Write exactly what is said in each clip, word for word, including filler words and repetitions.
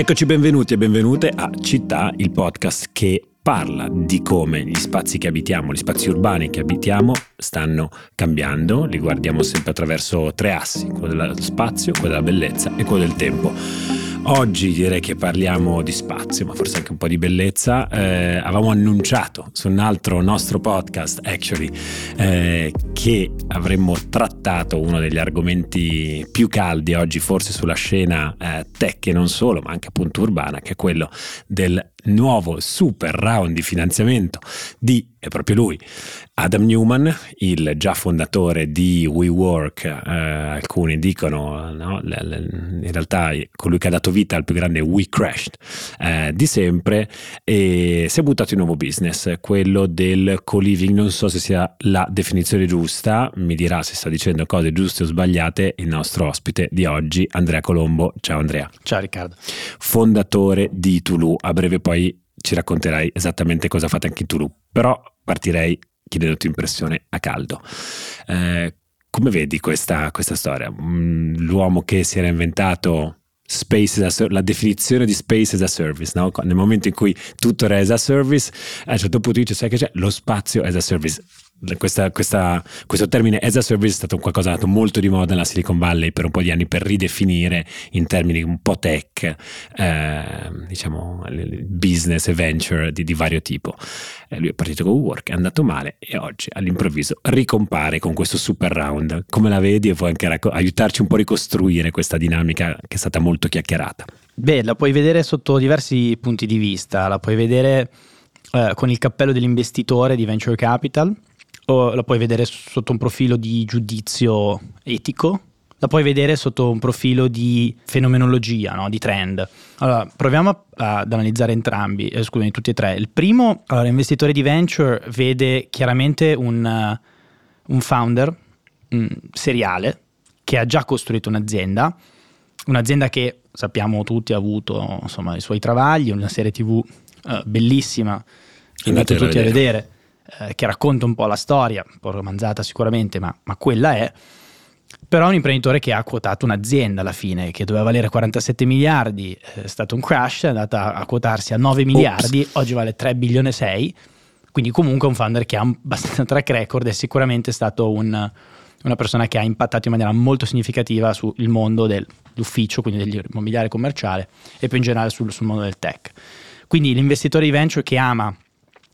Eccoci, benvenuti e benvenute a Città, il podcast che parla di come gli spazi che abitiamo, gli spazi urbani che abitiamo stanno cambiando. Li guardiamo sempre attraverso tre assi, quello dello spazio, quello della bellezza e quello del tempo. Oggi direi che parliamo di spazio, ma forse anche un po' di bellezza. Eh, avevamo annunciato su un altro nostro podcast, actually, eh, che avremmo trattato uno degli argomenti più caldi oggi, forse sulla scena eh, tech e non solo, ma anche appunto urbana, che è quello del nuovo super round di finanziamento di, è proprio lui, Adam Neumann, il già fondatore di WeWork, eh, alcuni dicono, no, le, le, in realtà colui che ha dato vita al più grande WeCrashed eh, di sempre, e si è buttato in un nuovo business, quello del co-living. Non so se sia la definizione giusta, mi dirà se sta dicendo cose giuste o sbagliate il nostro ospite di oggi, Andrea Colombo. Ciao Andrea. Ciao Riccardo. Fondatore di Tolou. A breve poi ci racconterai esattamente cosa fate anche in Tolou, però partirei chiedendoti impressione a caldo. Eh, come vedi questa, questa storia? L'uomo che si era inventato space as a, la definizione di space as a service, no? Nel momento in cui tutto era as a service, a un certo punto dice, sai che c'è? Lo spazio as a service. Questa, questa, questo termine as a service è stato un qualcosa dato molto di moda nella Silicon Valley per un po' di anni, per ridefinire in termini un po' tech eh, diciamo business e venture di, di vario tipo. Eh, lui è partito con WeWork, è andato male e oggi all'improvviso ricompare con questo super round. Come la vedi? E puoi anche racco- aiutarci un po' a ricostruire questa dinamica che è stata molto chiacchierata. Beh, la puoi vedere sotto diversi punti di vista. La puoi vedere eh, con il cappello dell'investitore di venture capital, o la puoi vedere sotto un profilo di giudizio etico, la puoi vedere sotto un profilo di fenomenologia, no? Di trend. Allora, proviamo a, a, ad analizzare entrambi, eh, scusami, tutti e tre. Il primo, allora, l'investitore di venture vede chiaramente un, uh, un founder mh, seriale che ha già costruito un'azienda, un'azienda che sappiamo tutti ha avuto, insomma, i suoi travagli, una serie tv uh, bellissima, andate tutti a vedere. A vedere. Che racconta un po' la storia, un po' romanzata sicuramente, ma, ma quella è. Però è un imprenditore che ha quotato un'azienda alla fine, che doveva valere quarantasette miliardi, è stato un crash, è andata a quotarsi a nove miliardi, oggi vale tre virgola sei bilioni, quindi comunque un founder che ha abbastanza track record, è sicuramente stato un, una persona che ha impattato in maniera molto significativa sul mondo del, dell'ufficio, quindi dell'immobiliare commerciale e più in generale sul, sul mondo del tech. Quindi l'investitore di venture che ama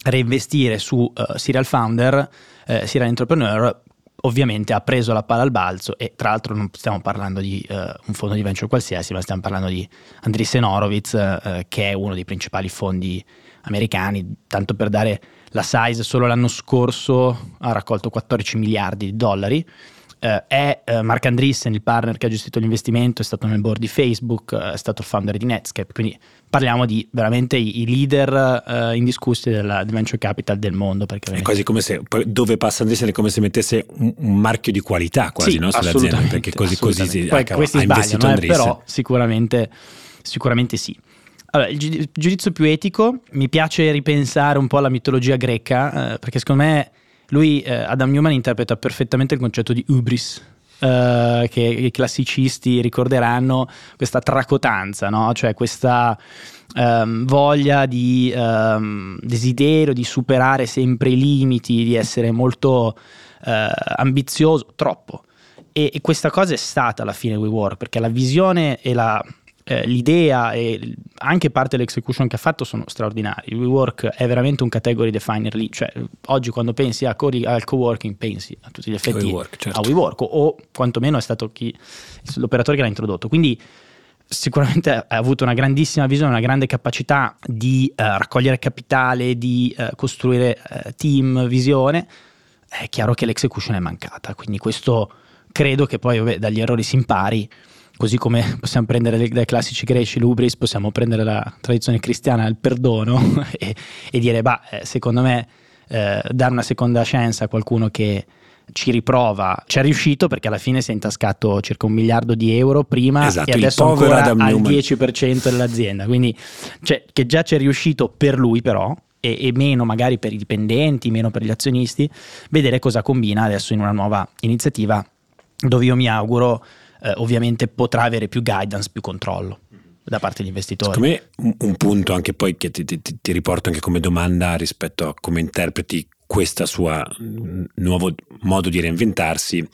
reinvestire su uh, serial founder, eh, serial entrepreneur, ovviamente ha preso la palla al balzo, e tra l'altro non stiamo parlando di uh, un fondo di venture qualsiasi, ma stiamo parlando di Andreessen Horowitz, uh, che è uno dei principali fondi americani. Tanto per dare la size, solo l'anno scorso ha raccolto quattordici miliardi di dollari. Uh, è uh, Marc Andreessen il partner che ha gestito l'investimento, è stato nel board di Facebook, uh, è stato il founder di Netscape, quindi parliamo di veramente i, i leader uh, indiscussi della venture capital del mondo, perché è quasi come se dove passa Andreessen è come se mettesse un, un marchio di qualità quasi, sì, no, sull'azienda, perché così così si, poi ah, questi sbagliano, eh, però sicuramente sicuramente sì. Allora, il gi- giudizio più etico, mi piace ripensare un po' alla mitologia greca, eh, perché secondo me lui, eh, Adam Neumann, interpreta perfettamente il concetto di hubris, eh, che i classicisti ricorderanno, questa tracotanza, no? Cioè questa ehm, voglia di ehm, desiderio di superare sempre i limiti, di essere molto eh, ambizioso, troppo. E, e questa cosa è stata alla fine WeWork, perché la visione e la, eh, l'idea e anche parte dell'execution che ha fatto sono straordinari. WeWork è veramente un category definer lì, cioè oggi quando pensi a co- al coworking pensi a tutti gli effetti WeWork, certo. A WeWork, o, o quantomeno è stato chi, l'operatore che l'ha introdotto, quindi sicuramente ha avuto una grandissima visione, una grande capacità di uh, raccogliere capitale, di uh, costruire uh, team, visione. È chiaro che l'execution è mancata, quindi questo credo che poi, vabbè, dagli errori si impari. Così come possiamo prendere dai classici greci l'ubris, possiamo prendere la tradizione cristiana, il perdono, e, e dire, bah, secondo me eh, dare una seconda chance a qualcuno che ci riprova, ci è riuscito, perché alla fine si è intascato circa un miliardo di euro prima, esatto, e adesso ancora al dieci per cento dell'azienda, quindi cioè, che già ci è riuscito per lui però, e, e meno magari per i dipendenti, meno per gli azionisti. Vedere cosa combina adesso in una nuova iniziativa dove io mi auguro, Eh, ovviamente potrà avere più guidance, più controllo. da parte degli investitori. Secondo me un punto anche poi che ti, ti, ti riporto anche come domanda rispetto a come interpreti questa sua nuovo modo di reinventarsi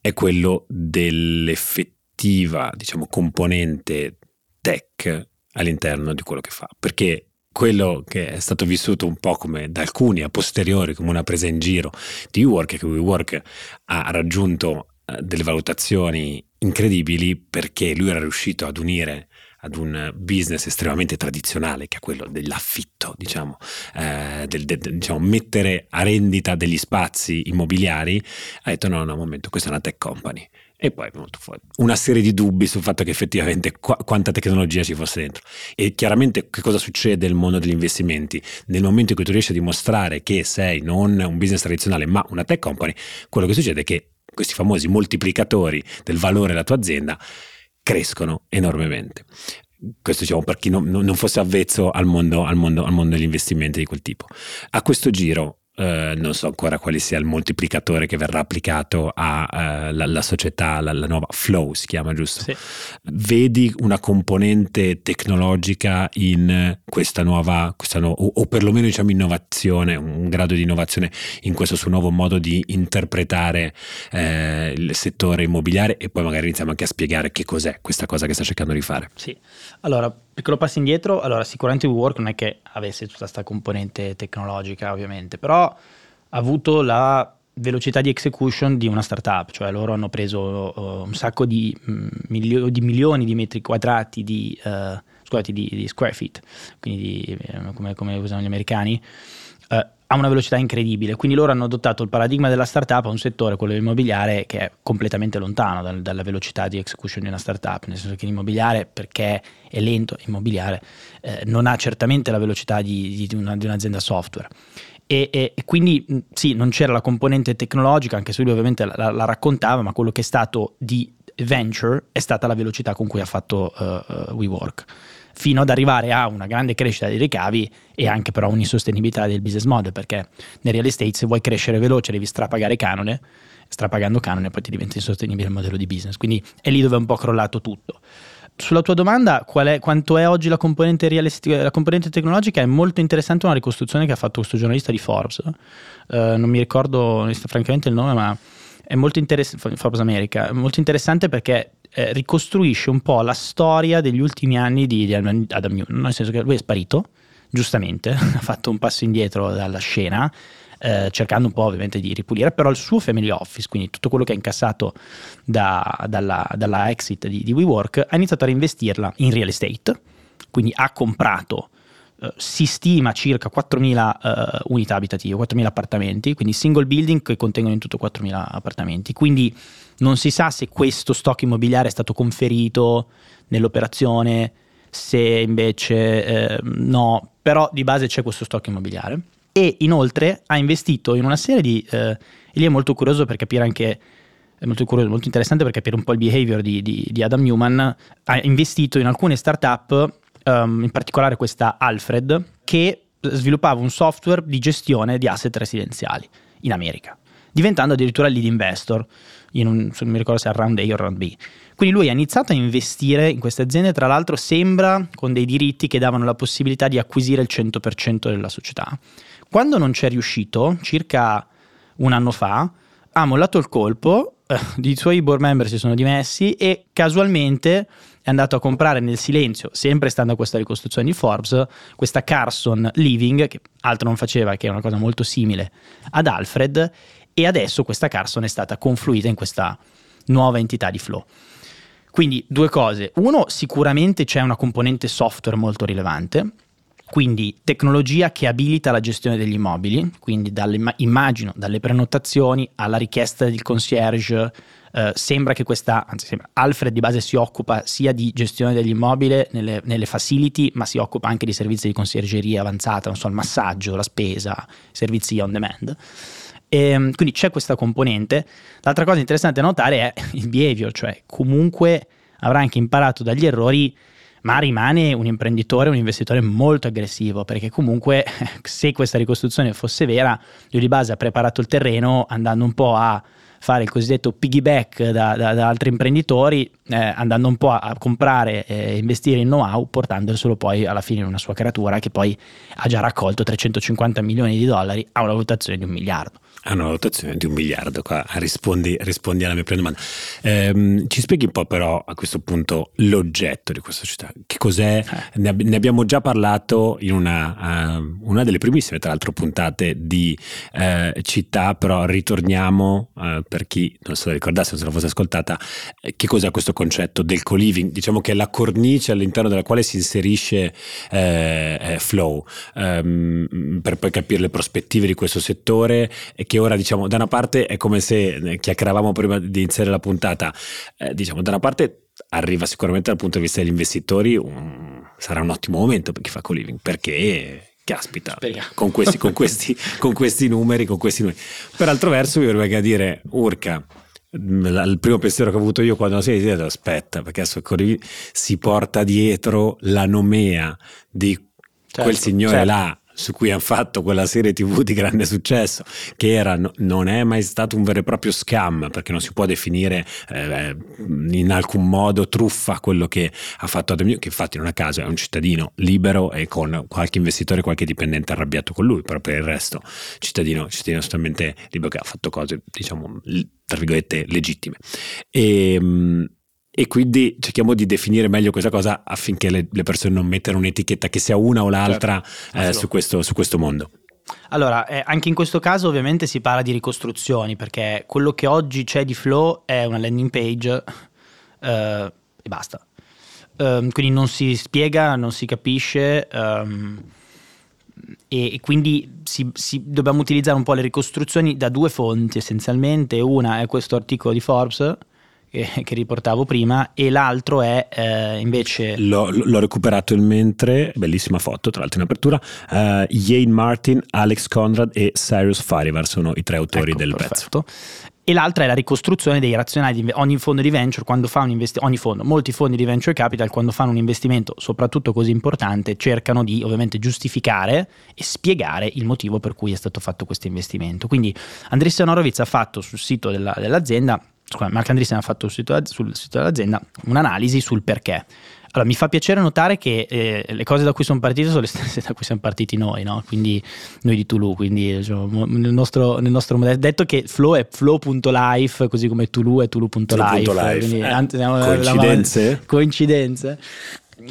è quello dell'effettiva, diciamo, componente tech all'interno di quello che fa, perché quello che è stato vissuto un po' come da alcuni a posteriori come una presa in giro di WeWork, che WeWork ha raggiunto delle valutazioni incredibili perché lui era riuscito ad unire ad un business estremamente tradizionale, che è quello dell'affitto, diciamo, eh, del, del, diciamo mettere a rendita degli spazi immobiliari, ha detto no, no, un momento, questa è una tech company. E poi è venuto fuori una serie di dubbi sul fatto che effettivamente qu- quanta tecnologia ci fosse dentro. E chiaramente che cosa succede nel mondo degli investimenti? Nel momento in cui tu riesci a dimostrare che sei non un business tradizionale ma una tech company, quello che succede è che questi famosi moltiplicatori del valore della tua azienda crescono enormemente. Questo, diciamo, per chi non, non fosse avvezzo al mondo, al, mondo, al mondo degli investimenti di quel tipo. A questo giro eh, non so ancora quale sia il moltiplicatore che verrà applicato alla eh, società, la, la nuova Flow si chiama, giusto? Sì. Vedi una componente tecnologica in questa nuova, questa nuova o, o perlomeno diciamo innovazione, un grado di innovazione in questo suo nuovo modo di interpretare eh, il settore immobiliare, e poi magari iniziamo anche a spiegare che cos'è questa cosa che sta cercando di fare. Sì, allora piccolo passo indietro, allora sicuramente WeWork non è che avesse tutta questa componente tecnologica ovviamente, però ha avuto la velocità di execution di una startup, cioè loro hanno preso uh, un sacco di, mh, milio- di milioni di metri quadrati di, uh, scusate, di, di square feet, quindi di, eh, come, come usano gli americani, uh, a una velocità incredibile. Quindi loro hanno adottato il paradigma della startup a un settore, quello immobiliare, che è completamente lontano dal, dalla velocità di execution di una startup, nel senso che l'immobiliare, perché è lento, immobiliare eh, non ha certamente la velocità di, di, una, di un'azienda software. E, e, e quindi sì, non c'era la componente tecnologica, anche se lui ovviamente la, la, la raccontava, ma quello che è stato di venture è stata la velocità con cui ha fatto uh, WeWork, fino ad arrivare a una grande crescita dei ricavi e anche però un'insostenibilità del business model, perché nel real estate se vuoi crescere veloce devi strapagare canone, strapagando canone poi ti diventa insostenibile il modello di business, quindi è lì dove è un po' crollato tutto. Sulla tua domanda, qual è, quanto è oggi la componente realistica, la componente tecnologica, è molto interessante una ricostruzione che ha fatto questo giornalista di Forbes, uh, non mi ricordo francamente il nome, ma è molto interessante, Forbes America, è molto interessante perché eh, ricostruisce un po' la storia degli ultimi anni di, di Adam Neumann, nel senso che lui è sparito, giustamente, ha fatto un passo indietro dalla scena, Eh, cercando un po' ovviamente di ripulire, però il suo family office, quindi tutto quello che ha incassato da, dalla, dalla exit di, di WeWork, ha iniziato a reinvestirla in real estate, quindi ha comprato, eh, si stima circa quattromila eh, unità abitative, quattromila appartamenti, quindi single building che contengono in tutto quattromila appartamenti, quindi non si sa se questo stock immobiliare è stato conferito nell'operazione, se invece eh, no, però di base c'è questo stock immobiliare. E inoltre ha investito in una serie di eh, e lì è molto curioso per capire anche è molto curioso, molto interessante per capire un po' il behavior di, di, di Adam Neumann. Ha investito in alcune startup, um, in particolare questa Alfred, che sviluppava un software di gestione di asset residenziali in America, diventando addirittura lead investor in un, non mi ricordo se era round A o round B. Quindi lui ha iniziato a investire in queste aziende, tra l'altro sembra con dei diritti che davano la possibilità di acquisire il cento per cento della società. Quando non c'è riuscito, circa un anno fa, ha mollato il colpo, eh, i suoi board member si sono dimessi e casualmente è andato a comprare nel silenzio, sempre stando a questa ricostruzione di Forbes, questa Carson Living, che altro non faceva che una cosa molto simile ad Alfred, e adesso questa Carson è stata confluita in questa nuova entità di Flow. Quindi due cose: uno, sicuramente c'è una componente software molto rilevante, quindi tecnologia che abilita la gestione degli immobili, quindi dalle, immagino dalle prenotazioni alla richiesta del concierge, eh, sembra che questa, anzi sembra, Alfred di base si occupa sia di gestione dell'immobile nelle, nelle facility, ma si occupa anche di servizi di conciergeria avanzata, non so, il massaggio, la spesa, servizi on demand. E quindi c'è questa componente. L'altra cosa interessante da notare è il behavior, cioè comunque avrà anche imparato dagli errori, ma rimane un imprenditore, un investitore molto aggressivo, perché comunque se questa ricostruzione fosse vera, lui di base ha preparato il terreno andando un po' a fare il cosiddetto piggyback da, da, da altri imprenditori, eh, andando un po' a, a comprare e eh, investire in know-how, portandoselo poi alla fine in una sua creatura che poi ha già raccolto trecentocinquanta milioni di dollari a una valutazione di un miliardo. Ah, una valutazione di un miliardo, qua rispondi, rispondi alla mia prima domanda. Ehm, ci spieghi un po' però a questo punto l'oggetto di questa società, che cos'è? Eh. Ne, ab- ne abbiamo già parlato in una, uh, una delle primissime tra l'altro puntate di uh, Città, però ritorniamo, uh, per chi non se la ricordasse, non se la fosse ascoltata, eh, che cos'è questo concetto del co-living? Diciamo che è la cornice all'interno della quale si inserisce eh, eh, Flow, um, per poi capire le prospettive di questo settore, e che ora, diciamo, da una parte è come se eh, chiacchieravamo prima di iniziare la puntata, eh, diciamo da una parte arriva sicuramente dal punto di vista degli investitori, um, sarà un ottimo momento per chi fa co-living, perché caspita, con questi, con, questi, con questi numeri, con questi numeri. Per altro verso mi verrebbe a dire, urca, il primo pensiero che ho avuto io quando ho sentito, aspetta, perché adesso si porta dietro la nomea di certo, quel signore certo. là, su cui hanno fatto quella serie tv di grande successo, che era, no, non è mai stato un vero e proprio scam, perché non si può definire eh, in alcun modo truffa quello che ha fatto Adam Neumann, che infatti non a caso è un cittadino libero e con qualche investitore, qualche dipendente arrabbiato con lui, però per il resto cittadino cittadino assolutamente libero, che ha fatto cose, diciamo, tra virgolette legittime. E... E quindi cerchiamo di definire meglio questa cosa affinché le, le persone non mettano un'etichetta che sia una o l'altra, certo, eh, su questo, su questo mondo. Allora, eh, anche in questo caso ovviamente si parla di ricostruzioni, perché quello che oggi c'è di Flow è una landing page eh, e basta. Um, quindi non si spiega, non si capisce, um, e, e quindi si, si, dobbiamo utilizzare un po' le ricostruzioni da due fonti essenzialmente. Una è questo articolo di Forbes che riportavo prima, e l'altro è eh, invece l'ho, l'ho recuperato in mentre, bellissima foto tra l'altro in apertura, uh, Jane Martin, Alex Conrad e Cyrus Farivar sono i tre autori, ecco, del perfetto. pezzo. E l'altra è la ricostruzione dei razionali di ogni fondo di venture quando fa un investimento, ogni fondo, molti fondi di venture capital quando fanno un investimento soprattutto così importante cercano di ovviamente giustificare e spiegare il motivo per cui è stato fatto questo investimento. Quindi Andreessen Horowitz ha fatto sul sito della, dell'azienda Marc Andreessen ha fatto sul sito, sul sito dell'azienda un'analisi sul perché. Allora, mi fa piacere notare che eh, le cose da cui sono partite sono le stesse da cui siamo partiti noi, no? Quindi noi di Tolou, quindi diciamo, nel nostro nel nostro modello, detto che Flow è flow punto life, così come Tolou è Tolou punto life, quindi eh, anzi, coincidenze? La, coincidenze.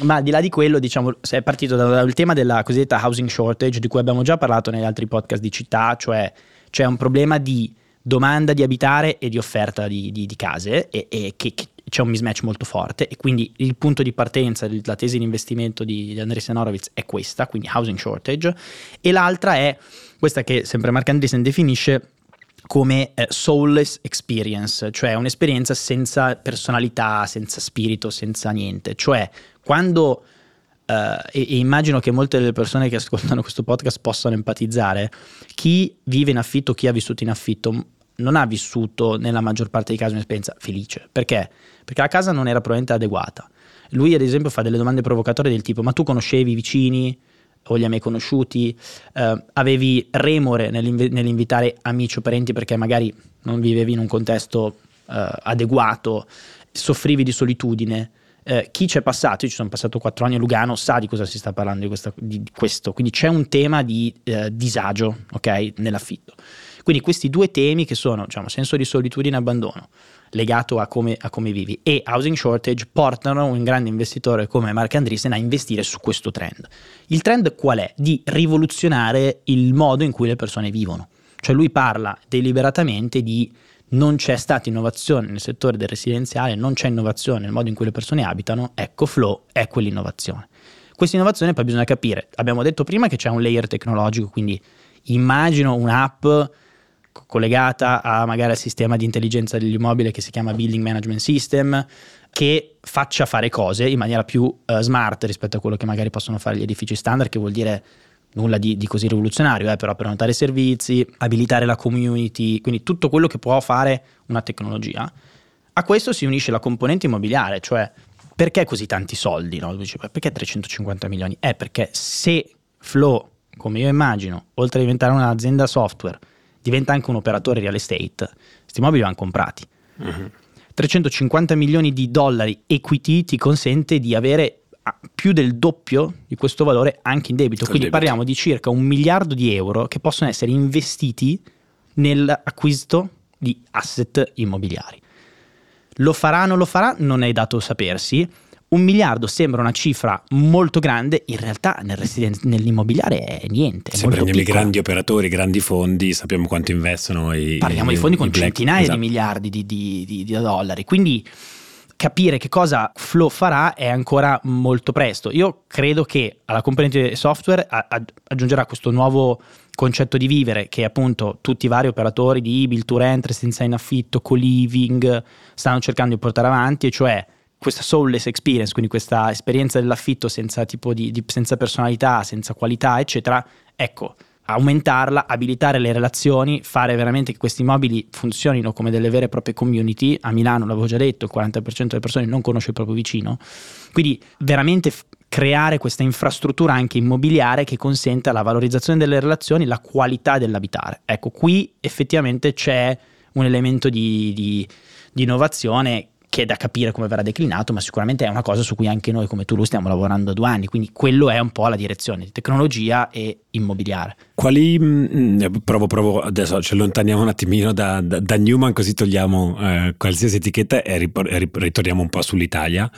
Ma al di là di quello, diciamo, si è partito dal tema della cosiddetta housing shortage, di cui abbiamo già parlato negli altri podcast di Città, cioè c'è un problema di domanda di abitare e di offerta di, di, di case, e, e che, che c'è un mismatch molto forte, e quindi il punto di partenza della tesi di investimento di, di Andreessen Horowitz è questa, quindi housing shortage. E l'altra è questa che sempre Marc Andreessen definisce come eh, soulless experience, cioè un'esperienza senza personalità, senza spirito, senza niente, cioè quando Uh, e, e immagino che molte delle persone che ascoltano questo podcast possano empatizzare. Chi vive in affitto, chi ha vissuto in affitto, non ha vissuto nella maggior parte dei casi un'esperienza felice. Perché? Perché la casa non era probabilmente adeguata. Lui, ad esempio, fa delle domande provocatorie del tipo: ma tu conoscevi i vicini o li hai mai conosciuti? Uh, avevi remore nell'inv- nell'invitare amici o parenti perché magari non vivevi in un contesto uh, adeguato? Soffrivi di solitudine? Eh, chi c'è passato, io ci sono passato quattro anni a Lugano, sa di cosa si sta parlando di, questa, di questo, quindi c'è un tema di eh, disagio, ok, nell'affitto. Quindi questi due temi che sono, diciamo, senso di solitudine e abbandono legato a come, a come vivi, e housing shortage, portano un grande investitore come Marc Andreessen a investire su questo trend. Il trend qual è? Di rivoluzionare il modo in cui le persone vivono, cioè lui parla deliberatamente di: non c'è stata innovazione nel settore del residenziale, non c'è innovazione nel modo in cui le persone abitano, ecco Flow è quell'innovazione. Questa innovazione poi bisogna capire, abbiamo detto prima che c'è un layer tecnologico, quindi immagino un'app collegata a magari al sistema di intelligenza dell'immobile che si chiama Building Management System, che faccia fare cose in maniera più uh, smart rispetto a quello che magari possono fare gli edifici standard, che vuol dire nulla di, di così rivoluzionario, eh, però prenotare servizi, abilitare la community, quindi tutto quello che può fare una tecnologia. A questo si unisce la componente immobiliare, cioè perché così tanti soldi? No? Perché trecentocinquanta milioni? È perché se Flow, come io immagino, oltre a diventare un'azienda software, diventa anche un operatore real estate, questi mobili vanno comprati. Uh-huh. trecentocinquanta milioni di dollari equity ti consente di avere più del doppio di questo valore anche in debito, quindi debito. Parliamo di circa un miliardo di euro che possono essere investiti nell'acquisto di asset immobiliari. Lo farà o non lo farà? Non è dato sapersi. Un miliardo sembra una cifra molto grande, in realtà nel residen- nell'immobiliare è niente. È Se molto prendiamo piccola. I grandi operatori, i grandi fondi, sappiamo quanto investono. I, Parliamo i, di fondi con black, centinaia esatto. di miliardi di, di, di, di dollari, quindi capire che cosa Flow farà è ancora molto presto. Io credo che alla componente software a, a, aggiungerà questo nuovo concetto di vivere, che appunto tutti i vari operatori di build to rent, residenza in affitto, co-living stanno cercando di portare avanti, e cioè questa soulless experience, quindi questa esperienza dell'affitto senza tipo di, di senza personalità, senza qualità, eccetera. Ecco, aumentarla, abilitare le relazioni, fare veramente che questi immobili funzionino come delle vere e proprie community. A Milano, l'avevo già detto, il quaranta per cento delle persone non conosce il proprio vicino. Quindi veramente f- creare questa infrastruttura anche immobiliare che consenta la valorizzazione delle relazioni, la qualità dell'abitare. Ecco, qui effettivamente c'è un elemento di, di, di innovazione che è da capire come verrà declinato, ma sicuramente è una cosa su cui anche noi come Tolou stiamo lavorando da due anni, quindi quello è un po' la direzione di tecnologia e immobiliare. Quali, mh, provo, provo, adesso ci allontaniamo un attimino da, da, da Neumann, così togliamo eh, qualsiasi etichetta e rip- ritorniamo un po' sull'Italia.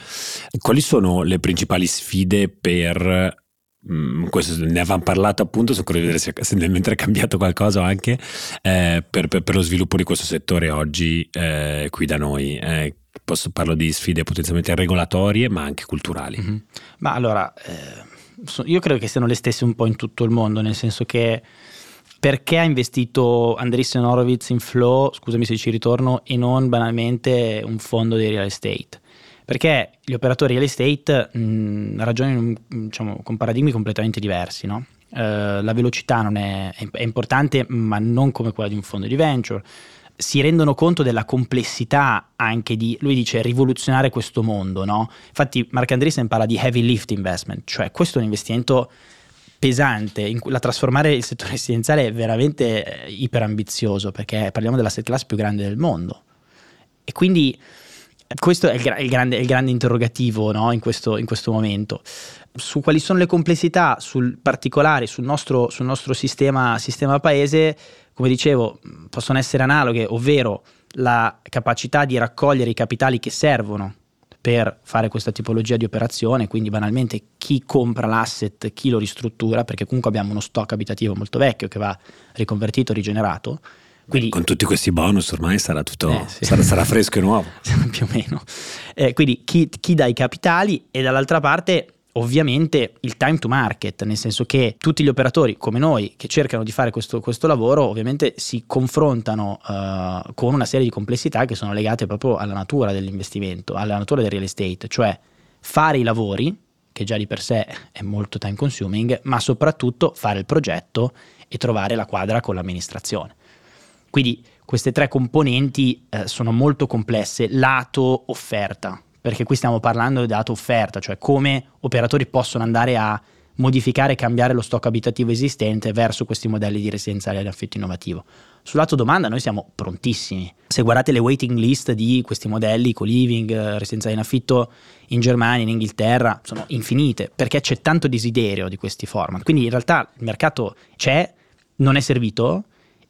Quali sono le principali sfide per... Mm, questo ne avevamo parlato appunto, so vorrei vedere se, se nel mentre è cambiato qualcosa anche eh, per, per, per lo sviluppo di questo settore oggi eh, qui da noi. Eh, posso, parlo di sfide potenzialmente regolatorie ma anche culturali. Mm-hmm. Ma allora eh, so, io credo che siano le stesse un po' in tutto il mondo, nel senso che perché ha investito Andreessen Horowitz in Flow, scusami se ci ritorno, e non banalmente un fondo di real estate? Perché gli operatori real estate mh, ragionano, diciamo, con paradigmi completamente diversi, no? Eh, la velocità non è, è importante, ma non come quella di un fondo di venture. Si rendono conto della complessità anche di, lui dice, rivoluzionare questo mondo, no? Infatti Marc Andreessen parla di heavy lift investment, cioè questo è un investimento pesante, in cui la trasformare il settore residenziale è veramente iperambizioso, perché parliamo dell'asset class più grande del mondo. E quindi... questo è il, gra- il, grande, il grande interrogativo, no? in, questo, in questo momento. Su quali sono le complessità, sul particolare, sul nostro, sul nostro sistema, sistema paese, come dicevo, possono essere analoghe, ovvero la capacità di raccogliere i capitali che servono per fare questa tipologia di operazione, quindi banalmente chi compra l'asset, chi lo ristruttura, perché comunque abbiamo uno stock abitativo molto vecchio che va riconvertito, rigenerato. Quindi, con tutti questi bonus ormai sarà tutto eh, sì. sarà, sarà fresco e nuovo più o meno, eh, quindi chi, chi dà i capitali, e dall'altra parte ovviamente il time to market, nel senso che tutti gli operatori come noi che cercano di fare questo, questo lavoro ovviamente si confrontano uh, con una serie di complessità che sono legate proprio alla natura dell'investimento, alla natura del real estate, cioè fare i lavori, che già di per sé è molto time consuming, ma soprattutto fare il progetto e trovare la quadra con l'amministrazione. Quindi queste tre componenti eh, sono molto complesse, lato offerta, perché qui stiamo parlando di lato offerta, cioè come operatori possono andare a modificare e cambiare lo stock abitativo esistente verso questi modelli di residenziale ad affitto innovativo. Sul lato domanda noi siamo prontissimi. Se guardate le waiting list di questi modelli, co-living, residenziale in affitto in Germania, in Inghilterra, sono infinite, perché c'è tanto desiderio di questi format. Quindi in realtà il mercato c'è, non è servito,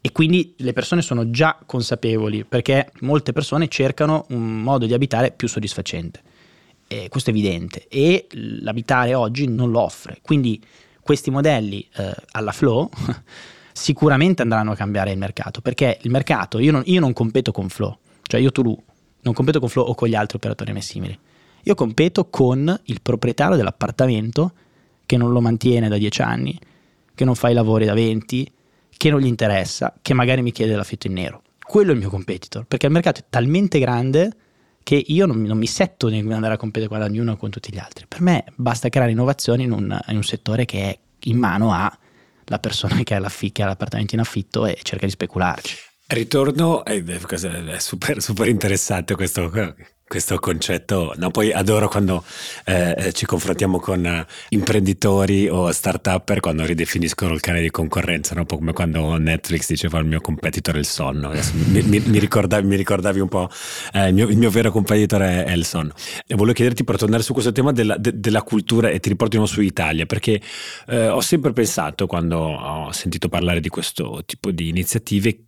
e quindi le persone sono già consapevoli, perché molte persone cercano un modo di abitare più soddisfacente. E questo è evidente, e l'abitare oggi non lo offre. Quindi questi modelli eh, alla Flow sicuramente andranno a cambiare il mercato, perché il mercato, io non, io non competo con Flow, cioè io Tolou non competo con Flow o con gli altri operatori a me simili. Io competo con il proprietario dell'appartamento che non lo mantiene da dieci anni, che non fa i lavori da venti, che non gli interessa, che magari mi chiede l'affitto in nero. Quello è il mio competitor, perché il mercato è talmente grande che io non, non mi setto di andare a competere con ognuno o con tutti gli altri. Per me basta creare innovazioni in un, in un settore che è in mano alla persona che ha, che ha l'appartamento in affitto e cerca di specularci. Ritorno, è super, super interessante questo Questo concetto, no, poi adoro quando eh, ci confrontiamo con imprenditori o start-upper quando ridefiniscono il cane di concorrenza, no? Un po' come quando Netflix diceva il mio competitor è il sonno. Mi, mi, mi, ricordavi, mi ricordavi un po', eh, il, mio, il mio vero competitor è, è il sonno. E volevo chiederti, per tornare su questo tema della, de, della cultura, e ti riporto su Italia, perché eh, ho sempre pensato, quando ho sentito parlare di questo tipo di iniziative,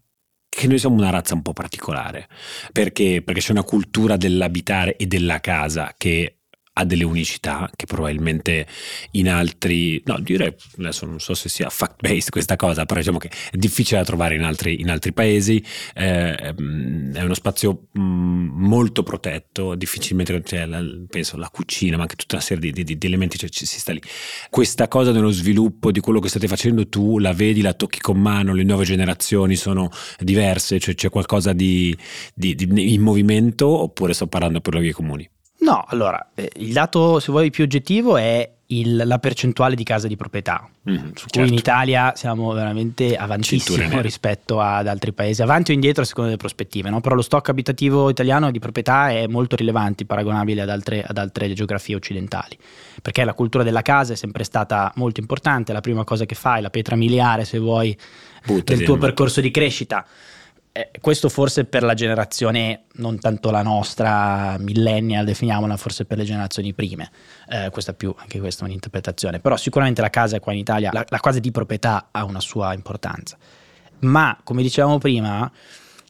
che noi siamo una razza un po' particolare, perché, perché c'è una cultura dell'abitare e della casa che ha delle unicità che probabilmente in altri, no direi, adesso non so se sia fact based questa cosa, però diciamo che è difficile da trovare in altri, in altri paesi, eh, è uno spazio mh, molto protetto, difficilmente, cioè, la, penso la cucina ma anche tutta una serie di, di, di elementi, cioè ci, si sta lì. Questa cosa dello sviluppo, di quello che state facendo tu, la vedi, la tocchi con mano, le nuove generazioni sono diverse, cioè c'è qualcosa di, di, di in movimento, oppure sto parlando per luoghi comuni? No, allora, eh, il dato, se vuoi, più oggettivo è il, la percentuale di case di proprietà, mm, su certo. cui in Italia siamo veramente avantissimo rispetto ad altri paesi, avanti o indietro a seconda delle prospettive, no? Però lo stock abitativo italiano di proprietà è molto rilevante, paragonabile ad altre, ad altre geografie occidentali, perché la cultura della casa è sempre stata molto importante, la prima cosa che fai, la pietra miliare, se vuoi, Butta, del sì, tuo percorso di crescita. Questo forse per la generazione, non tanto la nostra millennial, definiamola, forse per le generazioni prime, eh, questa più, anche questa è un'interpretazione, però sicuramente la casa qua in Italia, la, la casa di proprietà ha una sua importanza, ma come dicevamo prima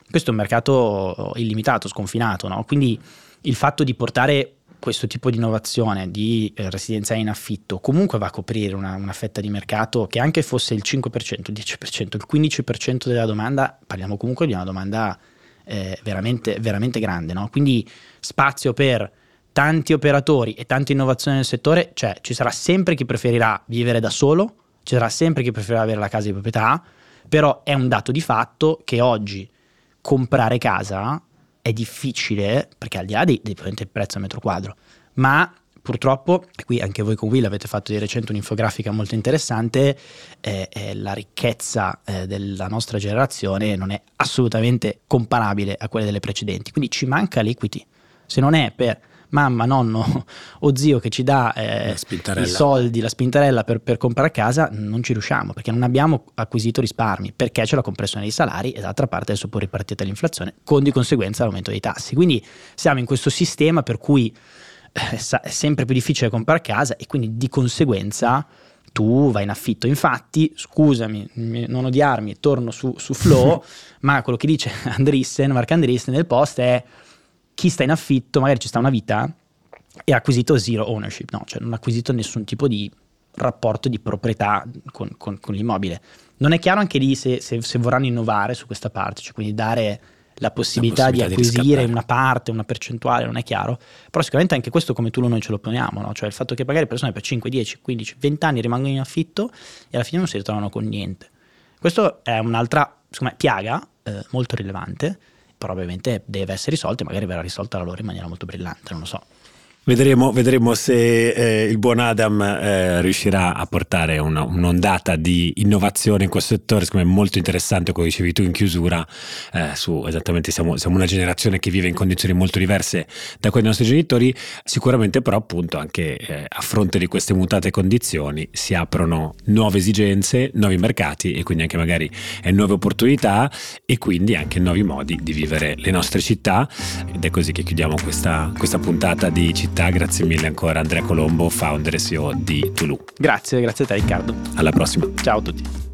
questo è un mercato illimitato, sconfinato, no? Quindi il fatto di portare questo tipo di innovazione di eh, residenziale in affitto comunque va a coprire una, una fetta di mercato che, anche fosse il cinque per cento, il dieci per cento, il quindici per cento della domanda, parliamo comunque di una domanda eh, veramente, veramente grande, no? Quindi spazio per tanti operatori e tanta innovazione nel settore, cioè ci sarà sempre chi preferirà vivere da solo, ci sarà sempre chi preferirà avere la casa di proprietà, però è un dato di fatto che oggi comprare casa è difficile, perché al di là di, di il prezzo al metro quadro, ma purtroppo, e qui anche voi con Will avete fatto di recente un'infografica molto interessante, eh, eh, la ricchezza eh, della nostra generazione non è assolutamente comparabile a quella delle precedenti, quindi ci manca l'equity, se non è per mamma, nonno o zio che ci dà eh, i soldi, la spintarella per, per comprare casa, non ci riusciamo, perché non abbiamo acquisito risparmi, perché c'è la compressione dei salari e d'altra parte adesso poi ripartita l'inflazione con di conseguenza l'aumento dei tassi, quindi siamo in questo sistema per cui eh, è sempre più difficile comprare casa e quindi di conseguenza tu vai in affitto. Infatti, scusami, non odiarmi, torno su, su Flow ma quello che dice Andreessen, Marc Andreessen nel post è: chi sta in affitto magari ci sta una vita e ha acquisito zero ownership, no, cioè non ha acquisito nessun tipo di rapporto di proprietà con, con, con l'immobile. Non è chiaro anche lì se, se, se vorranno innovare su questa parte, cioè quindi dare la possibilità, la possibilità di acquisire di una parte, una percentuale, non è chiaro, però sicuramente anche questo come tu lo noi ce lo poniamo, no? Cioè il fatto che magari persone per cinque, dieci, quindici, venti anni rimangono in affitto e alla fine non si ritrovano con niente. Questo è un'altra, insomma, piaga eh, molto rilevante, probabilmente deve essere risolta e magari verrà risolta da loro in maniera molto brillante, non lo so. Vedremo, vedremo se eh, il buon Adam eh, riuscirà a portare una, un'ondata di innovazione in questo settore, secondo me è molto interessante come dicevi tu in chiusura, eh, su esattamente siamo, siamo una generazione che vive in condizioni molto diverse da quelle dei nostri genitori, sicuramente però appunto anche eh, a fronte di queste mutate condizioni si aprono nuove esigenze, nuovi mercati e quindi anche magari eh, nuove opportunità e quindi anche nuovi modi di vivere le nostre città, ed è così che chiudiamo questa, questa puntata di Città. Grazie mille ancora Andrea Colombo, founder e C E O di Tolou. Grazie, grazie a te Riccardo. Alla prossima. Ciao a tutti.